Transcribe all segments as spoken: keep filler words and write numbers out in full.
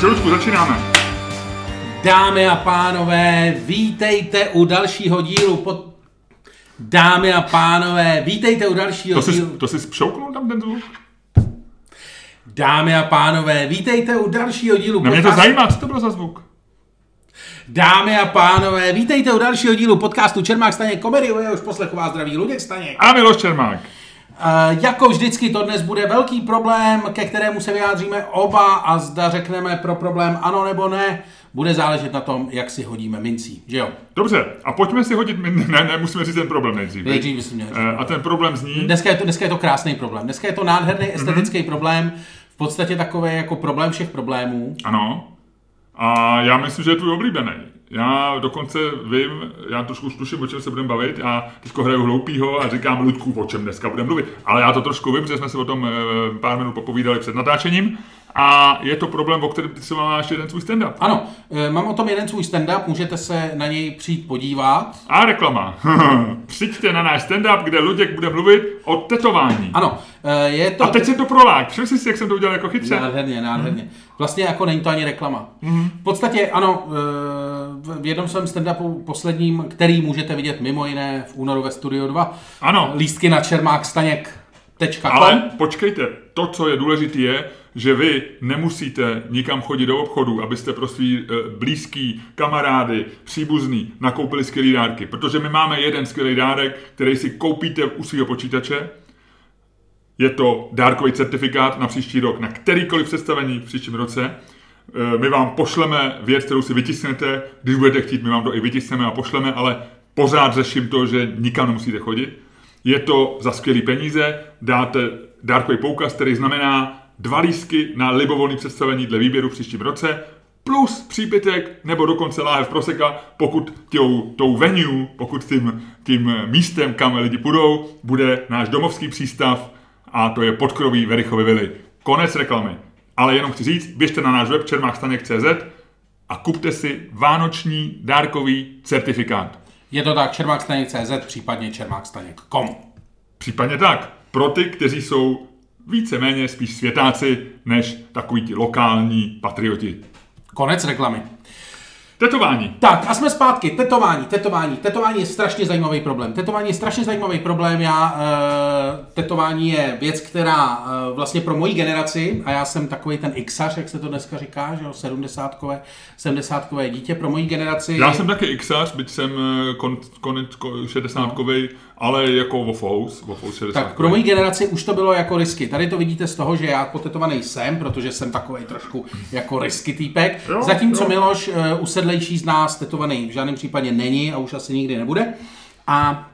Takže Luďku, začínáme. Dámy a pánové, vítejte u dalšího dílu pod... Dámy a pánové, vítejte u dalšího to dílu... Jsi, to jsi spšouknul tam ten zvuk? Dámy a pánové, vítejte u dalšího dílu... Na mě podcastu... to zajímá, co to bylo za zvuk? Dámy a pánové, vítejte u dalšího dílu podcastu Čermák Staněk komedie, jehož poslechu vás zdraví Luděk Staněk. A Miloš Čermák. Uh, jako vždycky to dnes bude velký problém, ke kterému se vyjádříme oba a zda řekneme pro problém ano nebo ne, bude záležet na tom, jak si hodíme mincí, že jo? Dobře, a pojďme si hodit mincí, ne, ne, musíme říct ten problém nejdřív. Nejdřív musíme říct. Uh, a ten problém zní... Dneska je to, dneska je to krásný problém, dneska je to nádherný estetický mm-hmm. problém, v podstatě takový jako problém všech problémů. Ano, a já myslím, že je tvůj oblíbený. Já dokonce vím, já trošku tuším, o čem se budeme bavit, já teďko hraju hloupýho a říkám Luďku, o čem dneska budeme mluvit, ale já to trošku vím, že jsme se o tom pár minut popovídali před natáčením a je to problém, o kterém ty si máš jeden svůj stand-up. Ano, mám o tom jeden svůj stand-up, můžete se na něj přijít podívat. A reklama. Přijďte na náš stand-up, kde Luděk bude mluvit o tetování. Ano. Je to... A teď jsem to prolák. Přemysl si, jak jsem to udělal jako chytře. Nádherně, nádherně. Hmm. Vlastně jako není to ani reklama. Hmm. V podstatě ano, v jednom svém stand-upu posledním, který můžete vidět mimo jiné v únoru ve Studio dva. Ano. Lístky na čermák staněk tečka com. Ale počkejte, to, co je důležité, je, že vy nemusíte nikam chodit do obchodu, abyste pro svý blízký, kamarády, příbuzný nakoupili skvělý dárky. Protože my máme jeden skvělý dárek, který si koupíte u svého počítače. Je to dárkový certifikát na příští rok, na kterýkoliv představení v příštím roce. My vám pošleme věc, kterou si vytisnete. Když budete chtít, my vám to i vytisneme a pošleme, ale pořád řeším to, že nikam nemusíte chodit. Je to za skvělý peníze, dáte dárkový poukaz, který znamená dva lístky na libovolné představení dle výběru v příštím roce, plus přípitek nebo dokonce láhev proseka, pokud tou, tou venue, pokud tím, tím místem, kam lidi půjdou, bude náš domovský přístav a to je Podkroví Verichovy vily. Konec reklamy. Ale jenom chci říct, běžte na náš web čermák staněk tečka cé zet a kupte si vánoční dárkový certifikát. Je to tak, čermák staněk tečka cé zet, případně čermák staněk tečka com. Případně tak. Pro ty, kteří jsou víceméně spíš světáci, než takoví ti lokální patrioti. Konec reklamy. Tetování. Tak a jsme zpátky. Tetování, tetování. Tetování je strašně zajímavý problém. Tetování je strašně zajímavý problém. Já, e, tetování je věc, která e, vlastně pro moji generaci, a já jsem takový ten xař, jak se to dneska říká, že jo, sedmdesátkové, sedmdesátkové dítě, pro moji generaci... Já jsem taky xař, byť jsem konec kon, kon, šedesátkovej, no. Ale jako vofous. Tak pro moji generaci už to bylo jako risky. Tady to vidíte z toho, že já potetovaný jsem, protože jsem takovej trošku jako risky týpek. Jo, zatímco jo. Miloš e, usedl z nás tetovaný v žádném případě není a už asi nikdy nebude. A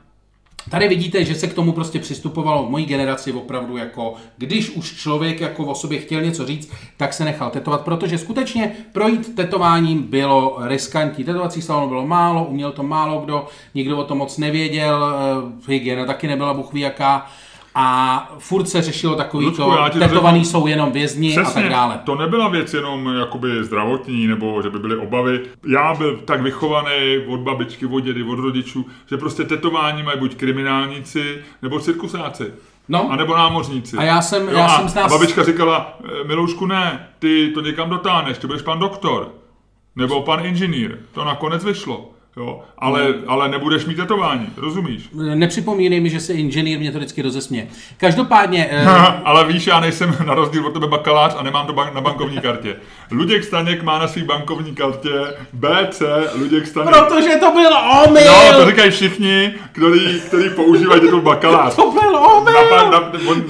tady vidíte, že se k tomu prostě přistupovalo v mojí generaci opravdu jako, když už člověk jako o sobě chtěl něco říct, tak se nechal tetovat, protože skutečně projít tetováním bylo riskantní. Tetovacích salonů bylo málo, uměl to málo kdo, nikdo o tom moc nevěděl, hygiena taky nebyla bůh ví jaká. A furt se řešilo takový Lučku, to, tetovaný řeknu, jsou jenom vězni přesně, a tak dále. To nebyla věc jenom jakoby zdravotní, nebo že by byly obavy. Já byl tak vychovaný od babičky, od dědy, od rodičů, že prostě tetování mají buď kriminálníci, nebo cirkusáci. No. A nebo námořníci. A já jsem, jo, já a, jsem z nás... A babička říkala, Miloušku, ne, ty to někam dotáhneš, ty budeš pan doktor, nebo pan inženýr. To nakonec vyšlo. Jo, ale, ale nebudeš mít tetování, rozumíš? Nepřipomínej mi, že se inženýr mě to vždycky rozesměje. Každopádně... E... ale víš, já nejsem na rozdíl od tebe bakalář a nemám to ban- na bankovní kartě. Luděk Staněk má na svý bankovní kartě bé cé Luděk Staněk. Protože to byl omyl! No, to říkají všichni, kteří používají titul bakalář. To byl omyl! Na, na, on,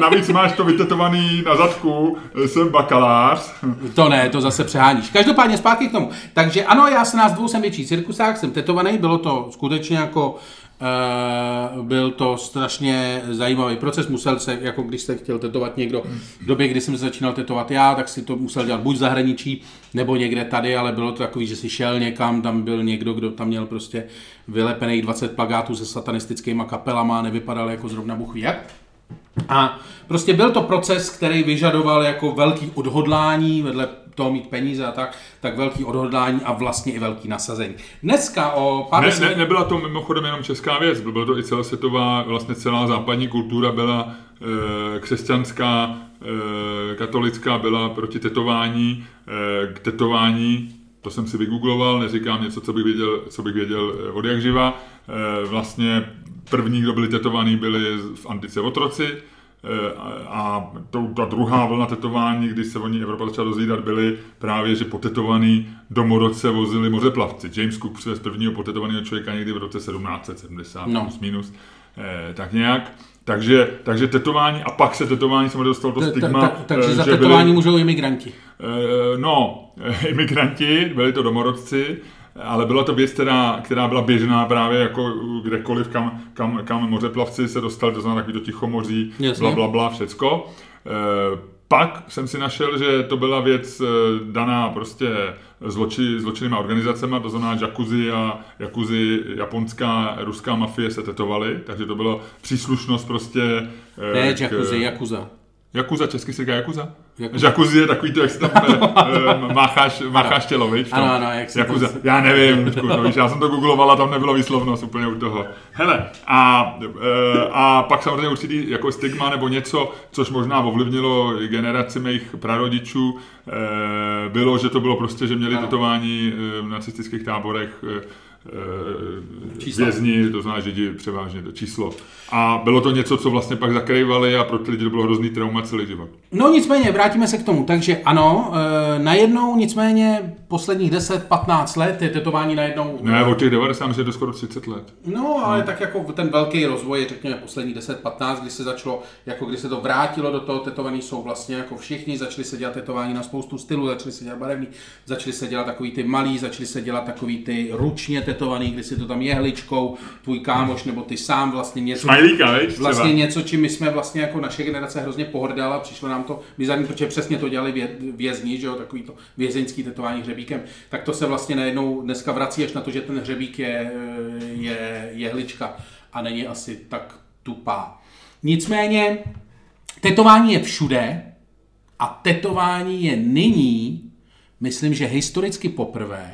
navíc máš to vytetovaný na zadku, jsem bakalář. To ne, to zase přeháníš. Každopádně zpátky k tomu. Takže ano, já se nás dvou jsem větší cirkus. Jsem tetovaný, bylo to skutečně jako e, byl to strašně zajímavý proces, musel se, jako když se chtěl tetovat někdo v době, kdy jsem se začínal tetovat já, tak si to musel dělat buď v zahraničí, nebo někde tady, ale bylo to takový, že si šel někam, tam byl někdo, kdo tam měl prostě vylepených dvacet plakátů se satanistickýma kapelama, nevypadal jako zrovna bůh ví jak. A prostě byl to proces, který vyžadoval jako velký odhodlání, vedle toho mít peníze a tak, tak velký odhodlání a vlastně i velký nasazení. Dneska o pár... Ne, ne, nebyla to mimochodem jenom česká věc, byla to i celosvětová, vlastně celá západní kultura byla e, křesťanská, katolická byla proti tetování, k tetování, to jsem si vygoogloval, neříkám něco, co bych věděl, co bych věděl od jak živa. Vlastně první, kdo byli tetovaní, byli v antice otroci, a ta druhá vlna tetování, když se o ní Evropa začala dozvídat, byly právě, že potetovaný domorodce vozili mořeplavci. James Cook přivez prvního potetovaného člověka někdy v roce sedmnáct set sedmdesát, no. plus minus, tak nějak. Takže, takže tetování, a pak se tetování samozřejmě dostalo to stigma. Tak, tak, takže za tetování byli, můžou imigranti. No, imigranti, byli to domorodci, ale byla to věc, která, která byla běžná právě jako kdekoliv, kam, kam, kam mořeplavci se dostali, to znamená takový to Tichomoří, bla, bla, bla, všecko. Pak jsem si našel, že to byla věc daná prostě zloči, zločinnýma organizacema, to znamená jacuzzi a jacuzzi, japonská, ruská mafie se tetovaly, takže to byla příslušnost prostě... Ne, k... jacuzzi, jakuza. Jakuza, česky se říká jakuza? Jacuzzi je takový to, jak se tam mácháš, mácháš tělo, viď? Ano, ano, jak se tam... Já nevím, kurno, víš, já jsem to googloval a tam nebylo výslovnost úplně u toho. Hele, a, a pak samozřejmě určitý jako stigma nebo něco, což možná ovlivnilo generaci mých prarodičů, bylo, že to bylo prostě, že měli tetování v nacistických táborech vězni, to znamená Židi převážně, to číslo. A bylo to něco, co vlastně pak zakrývali a pro ty lidi to bylo hrozný trauma celý život. No nicméně, vrátíme se k tomu. Takže ano, e, najednou nicméně posledních deset patnáct let je tetování najednou... Ne, od těch devadesát, myslím, že to skoro třicet let. No, ale no. tak jako ten velký rozvoj, řekněme posledních deset patnáct, kdy se začalo, jako když se to vrátilo do toho, tetovaný jsou vlastně jako všichni, začali se dělat tetování na spoustu stylů, začali se dělat barevný, začali se dělat takový ty malý, začali se dělat takový ty ručně tetovaný, kdy si to tam jehličkou, tvůj kámoš nebo ty sám vlastně něco. Smajlíka, veď, vlastně něco, čím my jsme vlastně jako naše generace hrozně pohrdala, přišlo nám to bizarní, protože přesně to dělali vě, vězni, že jo, takový to vězeňský tetování hřebíkem. Tak to se vlastně najednou dneska vrací až na to, že ten hřebík je je jehlička a není asi tak tupá. Nicméně tetování je všude a tetování je nyní, myslím, že historicky poprvé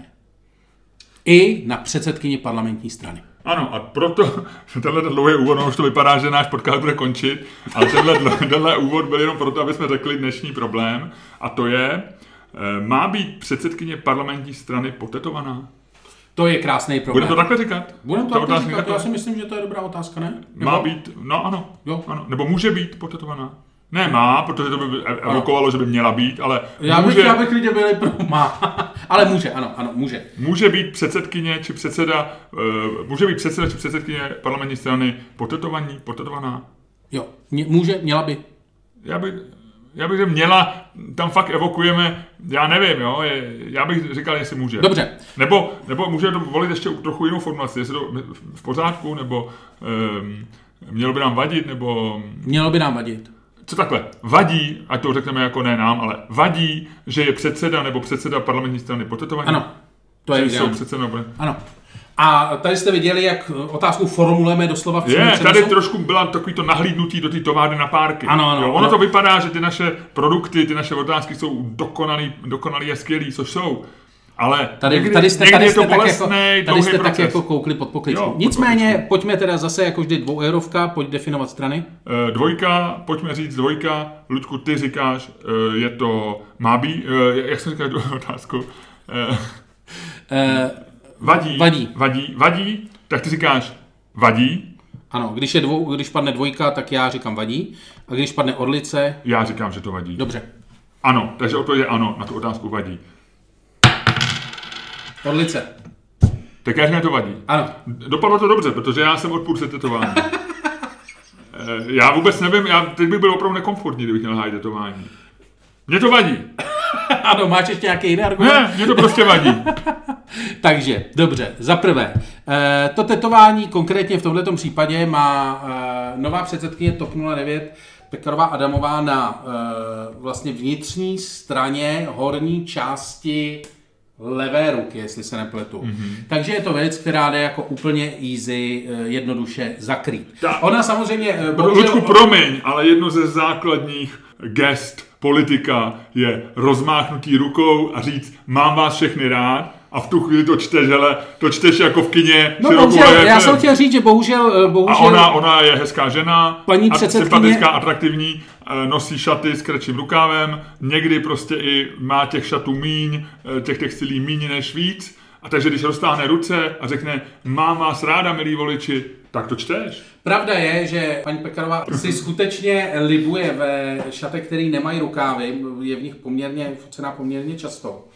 i na předsedkyni parlamentní strany. Ano, a proto tenhle dlouhý úvod, no už to vypadá, že náš podcast bude končit, ale tenhle, tenhle úvod byl jenom proto, aby jsme řekli dnešní problém, a to je, má být předsedkyně parlamentní strany potetovaná? To je krásný problém. Budeme to takhle říkat? Budeme to Ta takhle říkat, to já si myslím, že to je dobrá otázka, ne? Nebo... Má být, no ano, jo. ano, nebo může být potetovaná. Ne, má, protože to by evokovalo, že by měla být, ale já bych, může... Já bych lidi byli pro má, ale může, ano, ano, může. Může být předsedkyně či předseda, uh, může být předseda či předsedkyně parlamentní strany potetovaní, potetovaná? Jo, mě, může, měla by. Já bych, já bych měla, tam fakt evokujeme, já nevím, jo, je, já bych říkal, jestli může. Dobře. Nebo, nebo může to volit ještě trochu jinou formulaci, jestli to v pořádku, nebo um, mělo by nám vadit, nebo... Mělo by nám vadit. Co takhle? Vadí, ať to řekneme jako ne nám, ale vadí, že je předseda nebo předseda parlamentní strany potetovaní? Ano, to je ideální. Předseda, nebo... Ano. A tady jste viděli, jak otázku formulujeme doslova v přímém přenosu? Je, tady trošku byla takový to nahlídnutí do té továrny na párky. Ano, ano. Jo, ono ano. To vypadá, že ty naše produkty, ty naše otázky jsou dokonalý, dokonalý a skvělý, což jsou. Ale tady, někdy, tady jste, někdy tady jste je to bolestnej, jako, tady jste proces. Tak jako koukli pod pokličku. Nicméně, pod pojďme teda zase jako vždy dvoueurovka, pojď definovat strany. E, dvojka, pojďme říct dvojka. Luďku, ty říkáš, e, je to má být, e, jak jsem říkal druhou otázku? E, e, vadí, vadí, vadí, vadí, tak ty říkáš vadí. Ano, když, je dvou, když padne dvojka, tak já říkám vadí. A když padne orlice... Já říkám, že to vadí. Dobře. Ano, takže odpověď je ano, na tu otázku vadí. Orlice. Tak já říkám, to vadí. Ano. Dopadlo to dobře, protože já jsem odpůrce tetování. Já vůbec nevím, já teď bych byl opravdu nekomfortní, kdybych měl hájit tetování. Mně to vadí. Ano, máš ještě nějaký jiný argument? Ne, mně to prostě vadí. Takže, dobře, za prvé, to tetování konkrétně v tomto případě má nová předsedkyně T O P nula devět Pekarová Adamová na vlastně vnitřní straně horní části levé ruky, jestli se nepletu. Mm-hmm. Takže je to věc, která jde jako úplně easy, jednoduše zakrýt. Ta. Ona samozřejmě... Luďku, promiň, ale jedno ze základních gest politika je rozmáchnutí rukou a říct, mám vás všechny rád, a v tu chvíli to čteš, hele, to čteš jako v kině. No bohužel, já jsem chtěl říct, že bohužel... bohužel a ona, ona je hezká žena, paní předsedkyně, sympatická, atraktivní, nosí šaty s kratším rukávem, někdy prostě i má těch šatů míň, těch textilí míň než víc. A takže když roztáhne ruce a řekne, mám vás ráda, milí voliči, tak to čteš. Pravda je, že paní Pekarová si skutečně libuje ve šatech, které nemají rukávy, je v nich poměrně, focená poměrně často.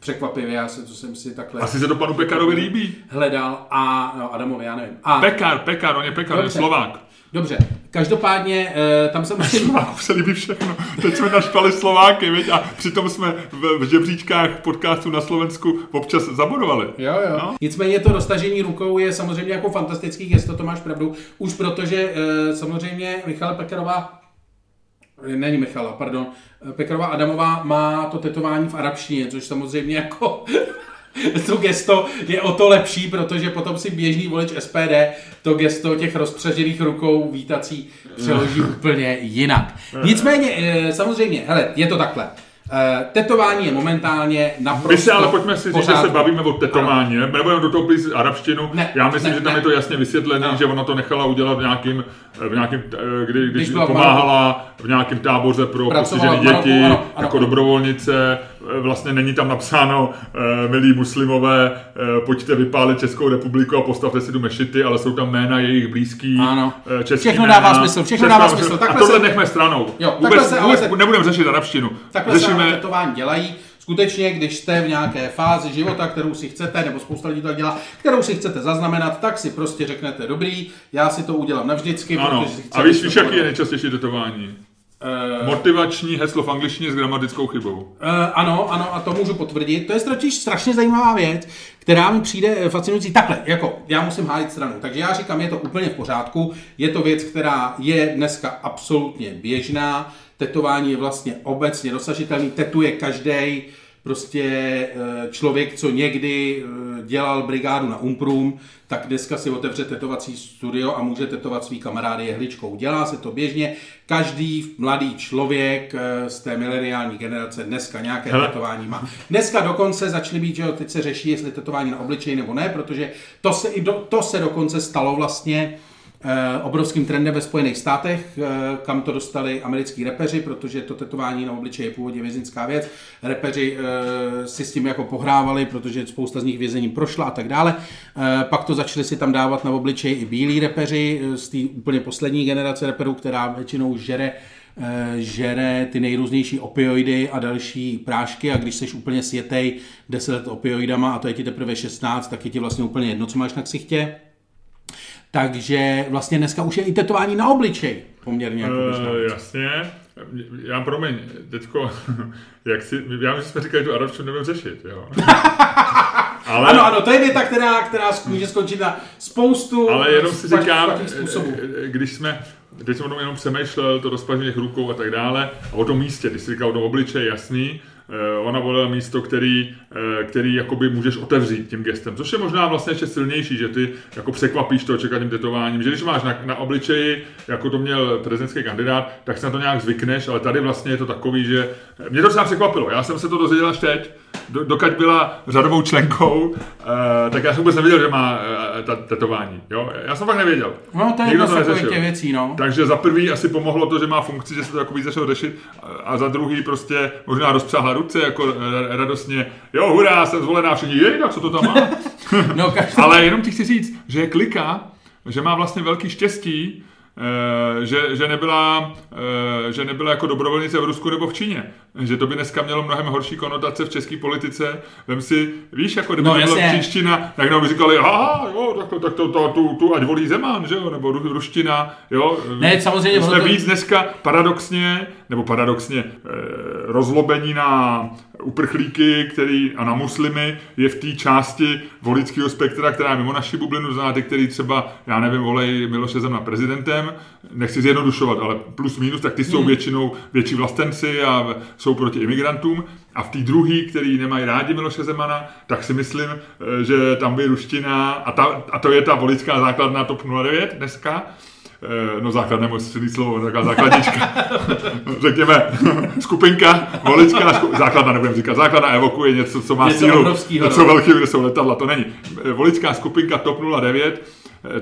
Překvapivě, já se, to jsem si takhle... Asi se to panu Pekarovi líbí. Hledal a... No, Adamovi, já nevím. A... Pekar, Pekar, on je Pekar, on je Slovák. Dobře, každopádně e, tam jsem... Slovákům se líbí všechno. Teď jsme naštvali Slováky, viď? A přitom jsme v, v žebříčkách podcastů na Slovensku občas zabodovali. Jo, jo. No? Nicméně to roztažení rukou je samozřejmě jako fantastický gesto, to máš pravdu. Už protože e, samozřejmě Michala Pekarová... Není Michala, pardon. Pekarová Adamová má to tetování v arabštině, což samozřejmě jako... To gesto je o to lepší, protože potom si běžný volič S P D to gesto těch rozpřežených rukou vítací přeloží úplně jinak. Nicméně, samozřejmě, hele, je to takhle. Tetování je momentálně naprosto... My se ale pojďme si říct, že se bavíme o tetování, ne? Nebudeme do toho plíst arabštinu. Ne, já myslím, ne, že tam ne. Je to jasně vysvětlené, že ona to nechala udělat v nějakým, v nějakým kdy, když, když pomáhala v nějakém táboře pro postižené děti, ano, ano, jako ano. Dobrovolnice. Vlastně není tam napsáno, milí muslimové, pojďte vypálit Českou republiku a postavte si tu mešity, ale jsou tam jména jejich blízkých. Ano. Všechno jména. Dává smysl, všechno dává smysl. Takhle a tohle se... nechme stranou. Jo, vůbec, se, vůbec se... nebudeme řešit arabštinu. Takhle řešíme... se tetování dělají. Skutečně, když jste v nějaké fázi života, kterou si chcete, nebo spousta lidí to dělá, kterou si chcete zaznamenat, tak si prostě řeknete, dobrý, já si to udělám navždycky. Ano. Protože si chci a víš, víš jaký je nejčastější tetování? Motivační heslo v angličtině s gramatickou chybou. Uh, ano, ano, a to můžu potvrdit. To je strašně, strašně zajímavá věc, která mi přijde fascinující. Takhle, jako já musím hájit stranu. Takže já říkám, je to úplně v pořádku. Je to věc, která je dneska absolutně běžná. Tetování je vlastně obecně dosažitelný. Tetuje každej prostě člověk, co někdy dělal brigádu na Umprum, tak dneska si otevře tetovací studio a může tetovat svý kamarády jehličkou. Dělá se to běžně. Každý mladý člověk z té mileniální generace dneska nějaké Hele. tetování má. Dneska dokonce začaly být, že jo, teď se řeší, jestli tetování na obličeji nebo ne, protože to se, i do, to se dokonce stalo vlastně obrovským trendem ve Spojených státech, kam to dostali americký repeři, protože to tetování na obličeji je původně vězeňská věc. Repeři si s tím jako pohrávali, protože spousta z nich vězením prošla a tak dále. Pak to začali si tam dávat na obličeji i bílí repeři z té úplně poslední generace reperů, která většinou žere žere ty nejrůznější opioidy a další prášky a když seš úplně sjetej deset let opioidama a to je ti teprve šestnáct, tak je ti vlastně úplně jedno, co máš na ksichtě. Takže vlastně dneska už je i tetování na obličej poměrně. Jako e, jasně. Já promiň, teďko, jak si, já myslím, že jsme říkali, že tu arabštinu nebudeme řešit, jo. Ale, ano, ano, to je věta, která, která může skončit na spoustu... Ale jenom si říkám, když jsme, když jsem o tom jenom přemýšlel, to rozpažení rukou a tak dále, a o tom místě, když jsi říkal o tom obličeji, jasný, ona volila místo, který, který jakoby můžeš otevřít tím gestem, což je možná vlastně ještě silnější, že ty jako překvapíš to čekaným tetováním, že když máš na, na obličeji, jako to měl prezidentský kandidát, tak se na to nějak zvykneš, ale tady vlastně je to takový, že mě to sám překvapilo, já jsem se to dozvěděl až teď, do, dokud byla řadovou členkou, eh, tak já jsem vůbec nevěděl, že má eh, ta, tetování, jo, já jsem fakt nevěděl. No to je jedno z takových těch věcí, no. Takže za prvý asi pomohlo to, že má funkci, že se to takový začalo řešit a za druhý prostě možná rozpřáhla ruce jako radostně, jo hurá, jsem zvolená, všichni, jejda, co to tam má. No, ale jenom ti chci říct, že je klika, že má vlastně velký štěstí, že, že, nebyla, že nebyla jako dobrovolnice v Rusku nebo v Číně. Že to by dneska mělo mnohem horší konotace v české politice. Vem si, víš, jako kdyby no, byla čínština, tak nám by říkali, aha, jo, tak, to, tak to, to, tu, tu ať volí Zeman, že jo, nebo ruština, jo. Ne, samozřejmě. Jsme to... víc dneska paradoxně, nebo paradoxně, rozlobení na uprchlíky který, a na muslimy je v té části volického spektra, která je mimo naši bublinu, znáte, který třeba, já nevím, volej Miloše Zemana prezidentem, nechci zjednodušovat, ale plus minus, tak ty jsou většinou větší vlastenci a jsou proti imigrantům. A v té druhé, který nemají rádi Miloše Zemana, tak si myslím, že tam by ruština, a, ta, a to je ta volická základna T O P nula devět dneska, no základné moje střední slovo, taková základnička, řekněme, skupinka, volička, sku... základna, nebudeme říkat, základna evokuje něco, co má sílu, něco velkého, kde jsou letadla, to není. Volička, skupinka TOP nula devět,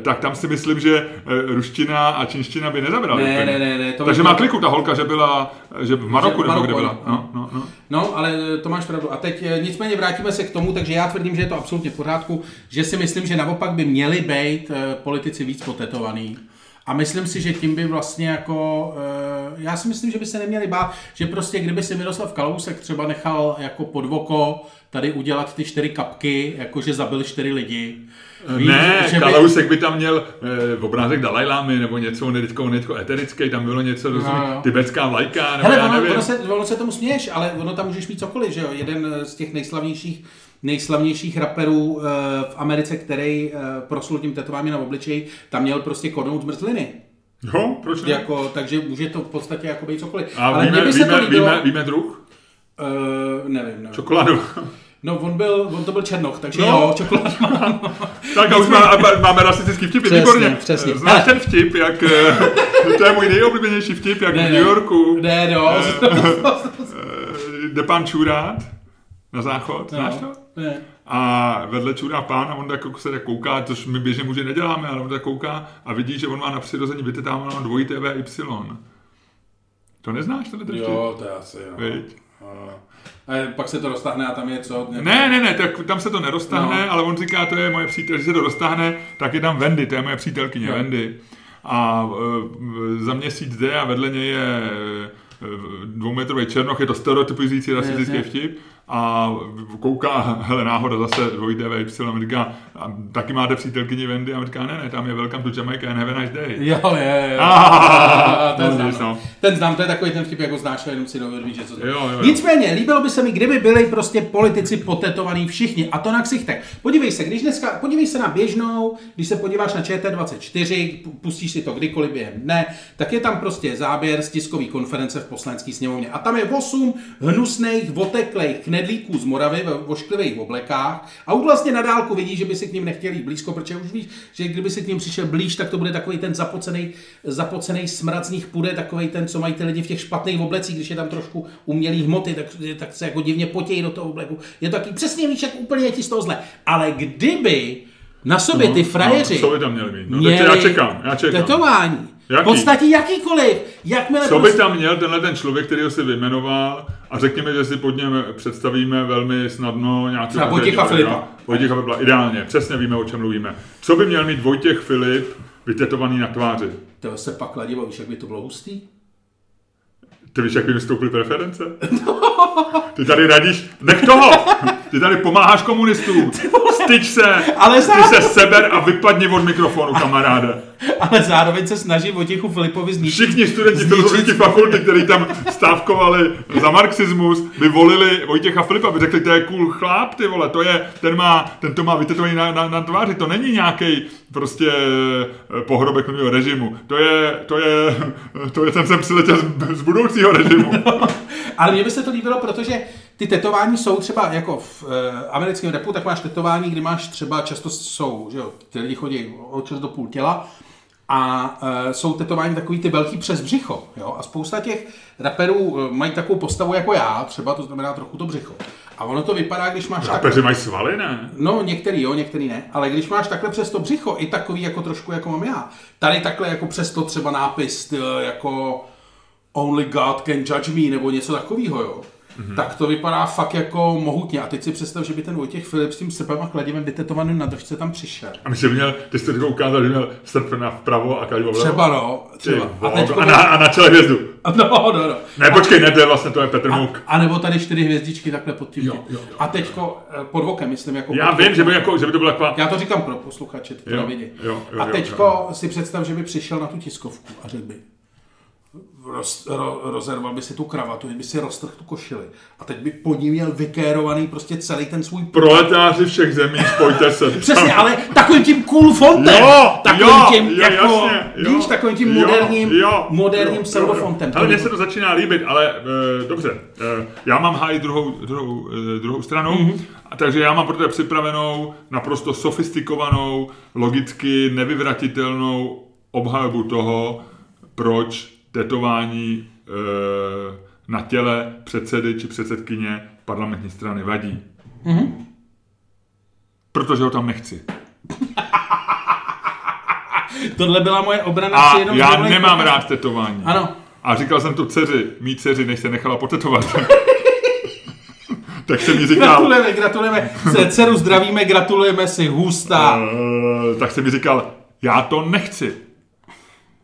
tak tam si myslím, že ruština a čínština by nezabrali. Ne, ne, ne, ne, takže má kliku ta holka, že byla že v Maroku, že nebo Maroku, kde byla. No, no, no. no, ale to máš pravdu. A teď nicméně vrátíme se k tomu, takže já tvrdím, že je to absolutně v pořádku, že si myslím, že naopak by měli být politici víc potetovaný. A myslím si, že tím by vlastně jako, já si myslím, že by se neměli bát, že prostě kdyby si Miroslav Kalousek třeba nechal jako pod voko tady udělat ty čtyři kapky, jakože zabil čtyři lidi. Víš, ne, Kalousek by... by tam měl e, obrázek Dalajlámy nebo něco, on je eterický, tam bylo něco, no, no. Tibetská vlajka, nebo hele, já ono, nevím. Ono se, ono se tomu směješ, ale ono tam můžeš mít cokoliv, že jo? Jeden z těch nejslavnějších nejslavnějších raperů e, v Americe, který e, proslul tím tetovámi na obličeji, tam měl prostě kornou z mrzliny. Jo, proč ne? Jako, takže může to v podstatě jako být cokoliv. A ale víme, víme, líbilo... víme, víme druh? E, nevím, nevím. Čokoládu. No, on, byl, on to byl Černoch, takže no. jo, čokolád mám. Tak a už má, máme rasistický vtip, výborně. Přesně. Znáš ten vtip, jak, to je můj nejoblíbenější vtip, jak ne, v New Yorku. Ne, no. Jde pán čurát na záchod, no. Znáš to? Ne. A vedle čurá pán a on tak se tak kouká, což my běžně muži neděláme, ale on tak kouká a vidí, že on má na přirození vytetáváno dvojité V Y. To neznáš, tohle ten vtip? Jo, to je asi, jo. A pak se to roztáhne a tam je co? Nějaké... Ne, ne, ne, tak tam se to neroztáhne, no. Ale on říká, to je moje přítel, že se to roztáhne, tak je tam Wendy, to je moje přítelkyně, no. Wendy. A e, za měsíc jde a vedle něj je dvoumetrový Černoch, je to stereotypizující rasistický vtip. A kouká, hele, náhoda, zase dvojité V Y, a říká, a taky máte přítelkyni Wendy, a říká, ne, ne, tam je Welcome to Jamaica and have a nice day. Jo, je, jo. Ah, ten znám, no. Ten znám, to je takový ten vtip, jako znáš, jenom si dovedl, že co to... jo, jo, jo. Nicméně, líbilo by se mi, kdyby byli prostě politici potetovaní všichni, a to na ksichtech. Podívej se, když dneska, podívej se na běžnou, když se podíváš na Č T dvacet čtyři, pustíš si to kdykoliv během dne, tak je tam prostě záběr z tiskové konference v Poslanecké sněmovně. A tam je osm hnusných, oteklejch nedlíků z Moravy ve ošklivých oblekách a už vlastně na dálku vidí, že by si k ním nechtěl jít blízko, protože už víš, že kdyby si k ním přišel blíž, tak to bude takový ten zapocený, zapocený smrad z nich půjde, takový ten, co mají ty lidi v těch špatných oblecích, když je tam trošku umělý hmoty, tak, tak se jako divně potějí do toho obleku. Je to taky přesně víš, jak úplně ti z toho zle. Ale kdyby na sobě no, ty frajeři no, tam měli, mít. No, měli já čekám, já čekám. Tetování, jaký? V podstatě jakýkoliv. Jakmile co by tam měl tenhle ten člověk, který ho si vyjmenoval a řekněme, že si pod něm představíme velmi snadno nějakého... Vojtěcha Filipa. Vojtěcha Filipa, ideálně, přesně víme, o čem mluvíme. Co by měl mít Vojtěch Filip vytetovaný na tváři? To se pak ladilo, víš, jak by to bylo hustý? Ty víš, jak by mi stoupily preference? Ty tady radíš, nech toho! Ty tady pomáháš komunistům! Styč se, ale zároveň... se seber a vypadni od mikrofonu, kamaráde. Ale zároveň se snaží Vojtěchu Filipovi zničit. Všichni studenti filozofické fakulty, kteří tam stávkovali za marxismus, by volili Vojtěcha Filipa, by řekli, to je cool chlap, ty vole, to je, ten má, ten to má vytetovaný na, na, na tváři, to není nějaký prostě pohrobek nového režimu, to je, to je, to je, ten jsem přiletěl z, z budoucího režimu. No, ale mně by se to líbilo, protože ty tetování jsou třeba jako v e, americkém rapu, tak máš tetování, kdy máš třeba často jsou, že jo, ty lidi chodí občas do půl těla a e, jsou tetování takový ty velký přes břicho, jo, a spousta těch raperů mají takovou postavu jako já, třeba to znamená trochu to břicho. A ono to vypadá, když máš takhle... Rapeři mají svaly, ne? No, některý jo, některý ne, ale když máš takhle přes to břicho, i takový jako trošku jako mám já, tady takhle jako přes to třeba nápis jako Only God can judge me, nebo něco takovýho, jo. Mm-hmm. Tak to vypadá fakt jako mohutně. A teď si představ, že by ten Vojtěch Filip s tím srpem a kladivem vytetovaným na držce tam přišel. A myslím, že měl, ty jsi to ukázal, že měl srp na vpravo a kladivo vlevo. Třeba no, třeba. A, a, byl... na, a na čele hvězdu. No, no, no. Ne, počkej, ne, to je vlastně, to je Petr Mouk. A, a nebo tady čtyři hvězdičky takhle pod tím. Jo, jo, jo, a teďko pod vokem, myslím, jako... Já vím, že by, jako, že by to byla taková... Já to říkám pro posluchače, ty to nevidí. A teďko si představ, že by přišel na tu tiskovku a řekl by. Roz, ro, rozerval by si tu kravatu, by si roztrhl tu košili a teď by pod ním měl vykérovaný prostě celý ten svůj... Proletáři všech zemí, spojte se. Přesně, ale takovým tím cool fontem. Jo, takovým jo, tím, jo, jako, jasně, jo, víš, takovým tím moderním, jo, jo, moderním jo, pseudo fontem. Ale mně se to začíná líbit, ale e, dobře, e, já mám hájit druhou, druhou, e, druhou stranu, mm-hmm. A takže já mám pro tebe připravenou, naprosto sofistikovanou, logicky nevyvratitelnou obhajobu toho, proč tetování e, na těle předsedy či předsedkyně parlamentní strany vadí. Mm-hmm. Protože ho tam nechci. Tohle byla moje obrana. A jenom já nemám rád tetování. Ano. A říkal jsem to dceři, mý dceři, než se nechala potetovat. Tak se mi říkal... Gratulujeme, gratulujeme. Dceru zdravíme, gratulujeme si, hustá. Uh, tak se mi říkal, já to nechci.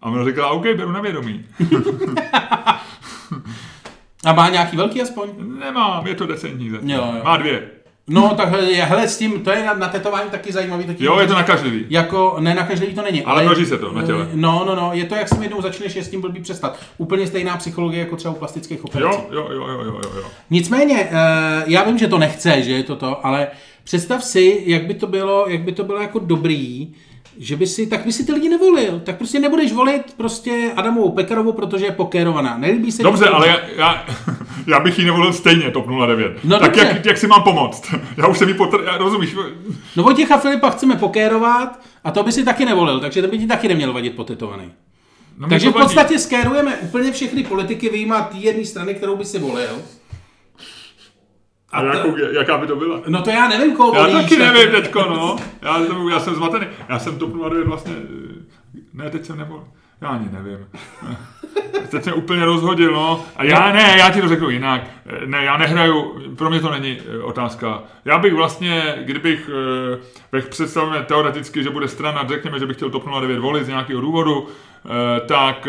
A ona říkala, OK, beru na vědomí. A má nějaký velký aspoň? Nemám, je to decentní. Jo, jo. Má dvě. No tak hele, s tím, to je na, na tetování taky zajímavý. Taky jo, je to nakažlivý. Jako, ne, nakažlivý to není. Ale, ale množí se to na těle. No, no, no, je to, jak si jednou začneš, je s tím blbý přestat. Úplně stejná psychologie jako třeba u plastických operací. Jo, jo, jo, jo, jo, jo. Nicméně, já vím, že to nechce, že je to to, ale představ si, jak by to bylo, jak by to bylo jako dobrý, že by si, tak by si ty lidi nevolil. Tak prostě nebudeš volit prostě Adamovou Pekarovou, protože je pokérovaná. Nelíbí se... Dobře, ale já, já, já bych ji nevolil stejně, TOP nula devět. No tak jak, jak si mám pomoct? Já už se mi potr... Já rozumíš? No Vojtěcha Filipa chceme pokérovat a to by si taky nevolil, takže to by ti taky neměl vadit potetovaný. No, takže v podstatě skérujeme úplně všechny politiky vyjímat té jedné strany, kterou by si volil. A, a jakou, jaká by to byla? No to já nevím, koho volíš. Já taky nevím, dětko, no. Já, já jsem zmatený. Já jsem TOP nula devět vlastně... Ne, teď jsem nevolil. Já ani nevím. Teď jsem úplně rozhodil, no. A já ne, já ti to řeknu jinak. Ne, já nehraju, pro mě to není otázka. Já bych vlastně, kdybych, bych představil teoreticky, že bude strana, řekněme, že bych chtěl TOP nula devět volit z nějakého důvodu, tak...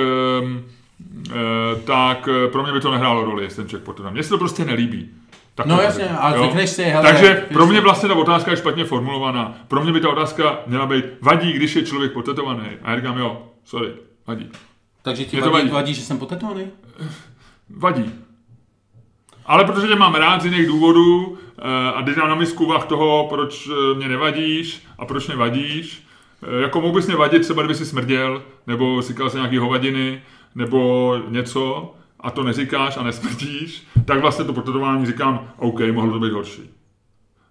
tak pro mě by to nehrálo roli, jestli ten člověk potom. Mně se to prostě nelíbí. Tak no jasně, ale řekneš si, hele... Takže pro mě vlastně ta otázka je špatně formulovaná. Pro mě by ta otázka měla být, vadí, když je člověk potetovaný. A já říkám, jo, sorry, vadí. Takže ti vadí, vadí. vadí, že jsem potetovaný? Vadí. Ale protože tě mám rád z jiných důvodů a když mám na misku vah toho, proč mě nevadíš a proč mě vadíš, jako mohl bys mě vadit, třeba kdyby si smrděl, nebo sykal se nějaký hovadiny, nebo něco... a to neříkáš a nesmrtíš, tak vlastně to potetování říkám, OK, mohlo to být horší.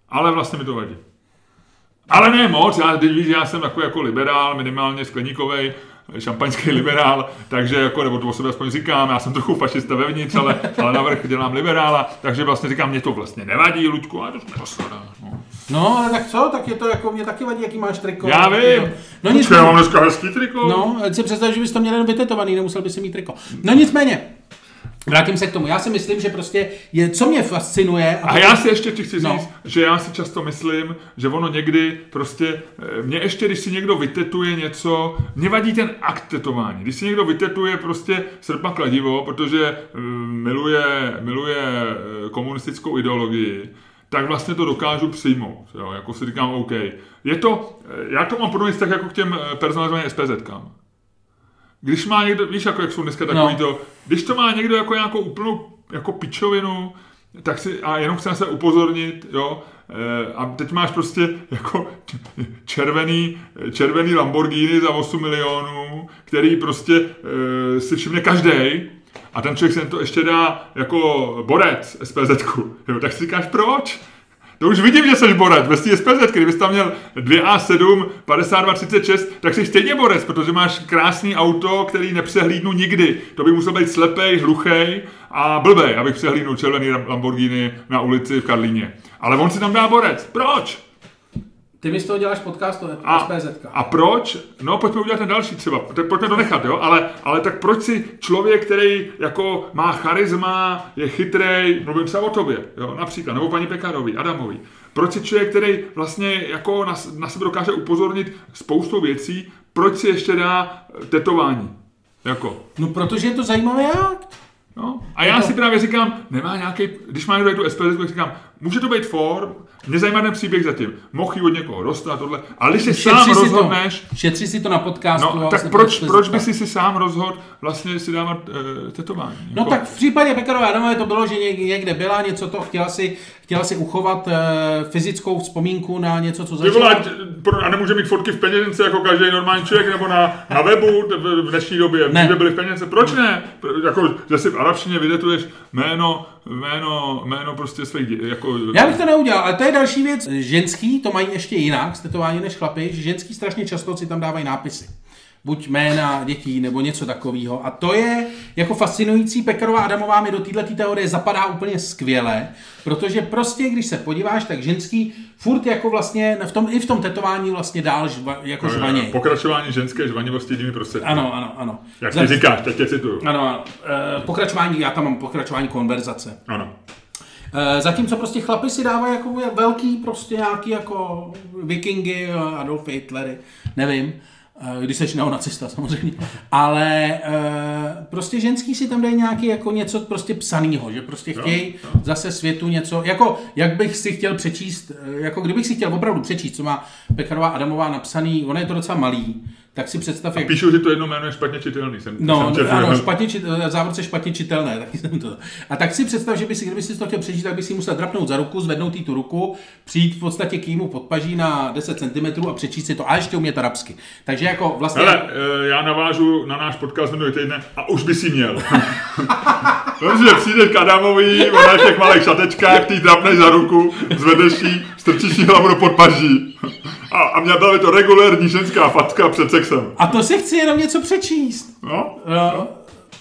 Ale vlastně mi to vadí. Ale ne moc, já, teď víš, já jsem takový jako liberál, minimálně skleníkovej, šampaňský liberál, takže jako, nebo to o sobě aspoň říkám, já jsem trochu fašista vevnitř, ale, ale navrch dělám liberála, takže vlastně říkám, mě to vlastně nevadí, Luďku, ale to už neposledá. No. No, ale tak co, tak je to jako, mě taky vadí, jaký máš triko. Já vím, no, nic, já mám dneska hezký triko. No, si představ, že bys to měl jen vytetovaný, nemusel bys si mít triko. No nicméně. Vrátím se k tomu. Já si myslím, že prostě je, co mě fascinuje... A, a já si ještě chci říct, no. Že já si často myslím, že ono někdy prostě... Mně ještě, když si někdo vytetuje něco... Mně vadí ten akt tetování. Když si někdo vytetuje prostě srpna kladivo, protože miluje, miluje komunistickou ideologii, tak vlastně to dokážu přijmout. Jo? Jako si říkám, OK. Je to... Já to mám podobně tak jako k těm personalizovaným SPZ-kám. Když má někdo, víš, jako jak jsou dneska takový no. To, když to má někdo jako nějakou úplnou jako pičovinu, tak si, a jenom chci se upozornit, jo, e, a teď máš prostě jako červený, červený Lamborghini za osm milionů, který prostě e, si všimne každej, a ten člověk se to ještě dá jako borec SPZku, jo, tak si říkáš proč? To už vidím, že jsi borec, bez té S P Z, kdybys tam měl dvě A sedm, padesát dva třicet šest, tak jsi stejně borec, protože máš krásný auto, který nepřehlídnu nikdy. To by musel být slepej, hluchej a blbej, abych přehlídnul červený Lamborghini na ulici v Karlíně. Ale on si tam dá borec. Proč? Ty mi z toho děláš podcast o S P Z. A proč? No, pojďme udělat ten další třeba. Pojďme to nechat, jo? Ale, ale tak proč si člověk, který jako má charisma, je chytrej, mluvím třeba o tobě, jo? Například, nebo paní Pekarový, Adamový. Proč si člověk, který vlastně jako na, na sebe dokáže upozornit spoustou věcí, proč si ještě dá tetování? Jako? No, protože je to zajímavé jak? No, a já si právě říkám, nemá nějaký, když má někdo tu S P Z, tak říkám, může to být form, nezajímavý příběh zatím, mohl ji od někoho dostat, tohle, ale když se sám si rozhodneš... To, šetři si to na podcastu. No, tak proč, proč by si si sám rozhodl vlastně si dávat uh, tetování? No jako? Tak v případě Pekarové Adamové to bylo, že někde byla, něco to, chtěla si, chtěla si uchovat uh, fyzickou vzpomínku na něco, co zažila. A nemůže mít fotky v peněžence jako každý normální člověk, nebo na, na webu v dnešní době, ne. Kde byly v peněžence, proč ne? Jako, že si v arabštině vydetuješ jméno, jméno, jméno prostě svých dě- jako... Já bych to neudělal, ale to je další věc. Ženský to mají ještě jinak, tetování než chlapi, že ženský strašně často si tam dávají nápisy. buď jména dětí nebo něco takového. A to je jako fascinující. Pekarová Adamová mi do této teorie zapadá úplně skvěle, protože prostě, když se podíváš, tak ženský furt jako vlastně v tom, i v tom tetování vlastně dál žva, jako no, žvaněj. Pokračování ženské žvaně vlastně jinými prostředky. Ano, ano, ano. Jak Zas... ty říkáš, tak tě cituju. Ano, ano. E, pokračování, já tam mám pokračování konverzace. Ano. Zatímco prostě chlapi si dávají jako velký prostě nějaký jako vikingy, Adolf Hitlery, nevím, když seš neonacista samozřejmě, ale prostě ženský si tam dají nějaký jako něco prostě psanýho, že prostě chtějí zase světu něco, jako jak bych si chtěl přečíst, jako kdybych si chtěl opravdu přečíst, co má Pekarová Adamová napsaný, ona je to docela malý. Tak si představ, jak... A píšu, že to jedno jméno je špatně čitelný. Jsem, no, jsem ano, špatně čit... v závorce špatně čitelné. Taky jsem to... A tak si představ, že by si, kdyby si to chtěl přečíst, tak by si musel drapnout za ruku, zvednout jí tu ruku, přijít v podstatě k jímu podpaží na deset centimetrů a přečíst si to. A ještě umět arabsky. Takže jako vlastně... Hele, já navážu na náš podcast minulý týden a už by si měl. Protože přijdeš k Adamovi, ona je v těch malých šatečkách, ty drapneš za ruku, zvedeš jí, strčíš jí hlavu do podpaží. A, a mě byla to regulérní ženská fatka před sexem. A to si chci jenom něco přečíst. No. No.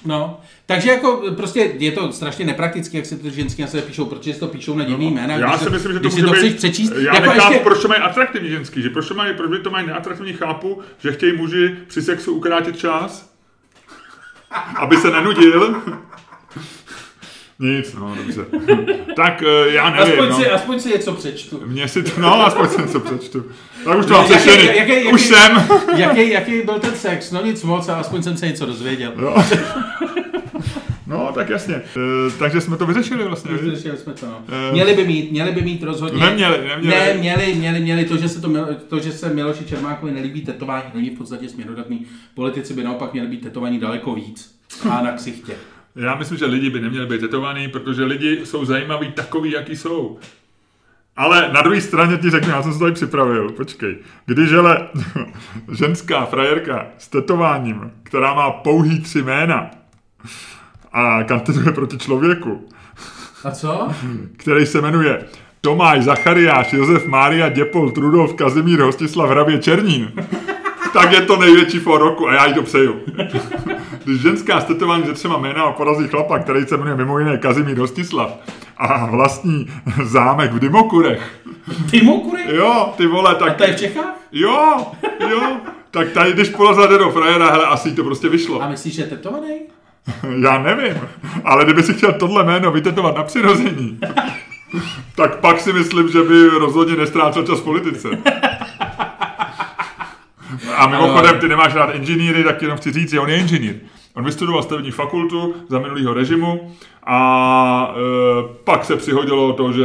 no. Takže jako prostě je to strašně nepraktické, jak se ty ženský na sebe píšou, protože si to píšou na divný jména. Já si myslím, že to může být... Přečíst, já jako nechápu, ještě... proč to mají atraktivní ženský, že proč to mají, proč to mají neatraktivní, chápu, že chtějí muži při sexu ukrátit čas, aby se nenudil. Nic, no, dobře. Tak já nevím, aspoň si, no. Aspoň si něco přečtu. Mně si to, no, aspoň si něco přečtu. Tak už to mám sešeny. Už jsem. Jaký, jaký byl ten sex? No nic moc, a aspoň jsem se něco dozvěděl. No, no tak jasně. E, takže jsme to vyřešili vlastně. Vyřešili jsme to, no. E, měli by mít, měli by mít rozhodně. Neměli, neměli. Ne, měli, měli, měli. To, že se, to, to, že se Miloši Čermákovi nelíbí tetování, není v podstatě směrodatný. Politici by naopak měli být tetovaní daleko víc. A na ksichtě. Já myslím, že lidi by neměli být tetovaný, protože lidi jsou zajímaví takový, jaký jsou. Ale na druhé straně ti řeknu, já jsem se tady připravil, počkej. Když hele, ženská frajerka s tetováním, která má pouhý tři jména a kandiduje proti člověku. A co? Který se jmenuje Tomáš, Zachariáš, Josef, Mária, Děpol, Trudolf, Kazimír, Hostislav, Hrabě, Černín. Tak je to největší for roku a já jí to přeju. Když ženská s tetováním ze třema jména porazí chlapa, který se jmenuje mimo jiné Kazimír Hostislav a vlastní zámek v Dymokurech. Dymokury? Jo, ty vole, tak... A to je v Čechách? Jo, jo. Tak tady, když porazil do frajera, hele, asi to prostě vyšlo. A myslíš, že je tetovaný? Já nevím, ale kdyby si chtěl tohle jméno vytetovat na přirození, tak pak si myslím, že by rozhodně nestrácel čas v politice. A mimochodem, ty nemáš rád inženýry, tak jenom chci říct, že on je inženýr. On vystudoval stavební fakultu za minulýho režimu a e, pak se přihodilo to, že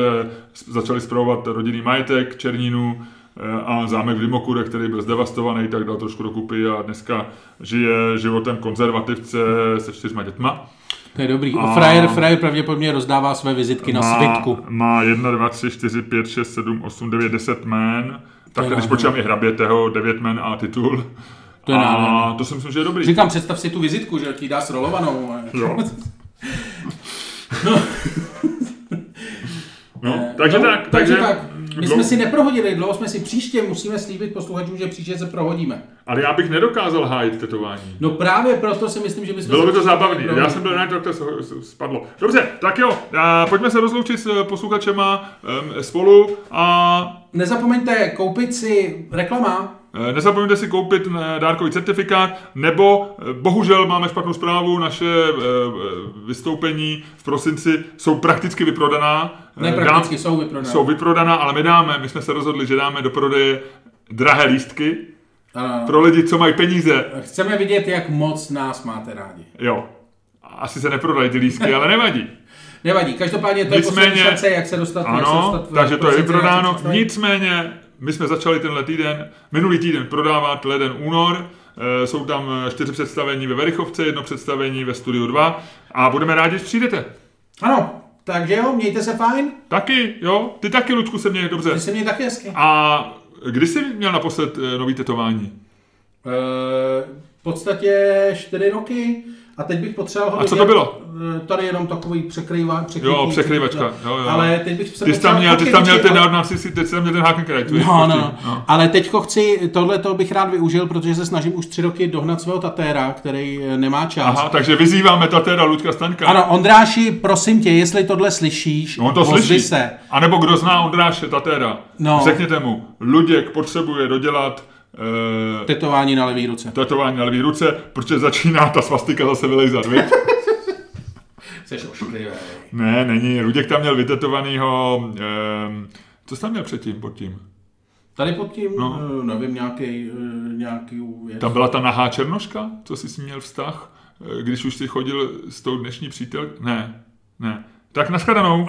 začali spravovat rodinný majetek, Černínu e, a zámek v Dymokurech, který byl zdevastovaný, tak dal trošku do kupy a dneska žije životem konzervativce se čtyřma dětma. To je dobrý. A frajer, frajer pravděpodobně rozdává své vizitky má, na svitku. Má jedna, dva, tři, čtyři, pět, šest, sedm, osm, devět, deset jmen. Tak když počítám i Hraběteho, devět men a titul. To je a to si myslím, že je dobrý. Říkám, představ si tu vizitku, že ti dá srolovanou. Jo. no. no, takže no, tak. Takže, takže tak. My dlouho... jsme si neprohodili, dlouho jsme si příště, musíme slíbit posluchačům, že příště se prohodíme. Ale já bych nedokázal hájit tetování. No právě proto si myslím, že bychom... Bylo by to zábavný, prohodili. Já jsem byl rád, to spadlo. Dobře, tak jo, pojďme se rozloučit s posluchačema um, spolu a... Nezapomeňte koupit si reklama. Nezapomeňte si koupit dárkový certifikát, nebo bohužel máme špatnou zprávu, naše vystoupení v prosinci jsou prakticky vyprodaná. Ne prakticky, Dám, jsou vyprodaná. Jsou vyprodaná, ale my dáme, my jsme se rozhodli, že dáme do prodeje drahé lístky ano. Pro lidi, co mají peníze. Chceme vidět, jak moc nás máte rádi. Jo, asi se neprodají ty lístky, ale nevadí. Nevadí, každopádně to nicméně, je poslední šance, jak se dostat. Ano, jak se dostat, takže to je vyprodáno, nicméně my jsme začali tenhle týden, minulý týden prodávat leden únor, e, jsou tam čtyři představení ve Verichovce, jedno představení ve Studiu dva a budeme rádi, že přijdete. Ano, takže jo, mějte se fajn. Taky, jo, ty taky, Luďku, se měj dobře. Ty se měj taky hezky. A kdy jsi měl naposled nový tetování? E, v podstatě čtyři roky. A teď bych potřeboval... A co to bylo? Tady jenom takový překrývač. Jo, překrývačka. Jo, jo. Ale teď bych ty jsi tam měl, ty tam měl ten národnácistí, teď jsi tam měl ten Haken Kraj. No, no, no. Ale teďko chci, tohle toho bych rád využil, protože se snažím už tři roky dohnat svého tatéra, který nemá čas. Aha, takže vyzýváme tatéra Luďka Staňka. Ano, Ondráši, prosím tě, jestli tohle slyšíš, no, on to slyší. Se. A nebo kdo zná Ondráše, tatéra, no. Řekněte mu, Luděk potřebuje dodělat Uh, tetování na levý ruce. Tetování na levý ruce, protože začíná ta svastika zase vylejzat, víš? Jseš ošklivý. Ne, není. Luděk tam měl vytetovanýho... Uh, co jsi tam měl předtím, pod tím? Tady pod tím, no. uh, nevím, nějaký... Uh, nějaký věc. Tam byla ta nahá černoška, co jsi si měl vztah, když už jsi chodil s tou dnešní přítel... Ne, ne. Tak nashledanou.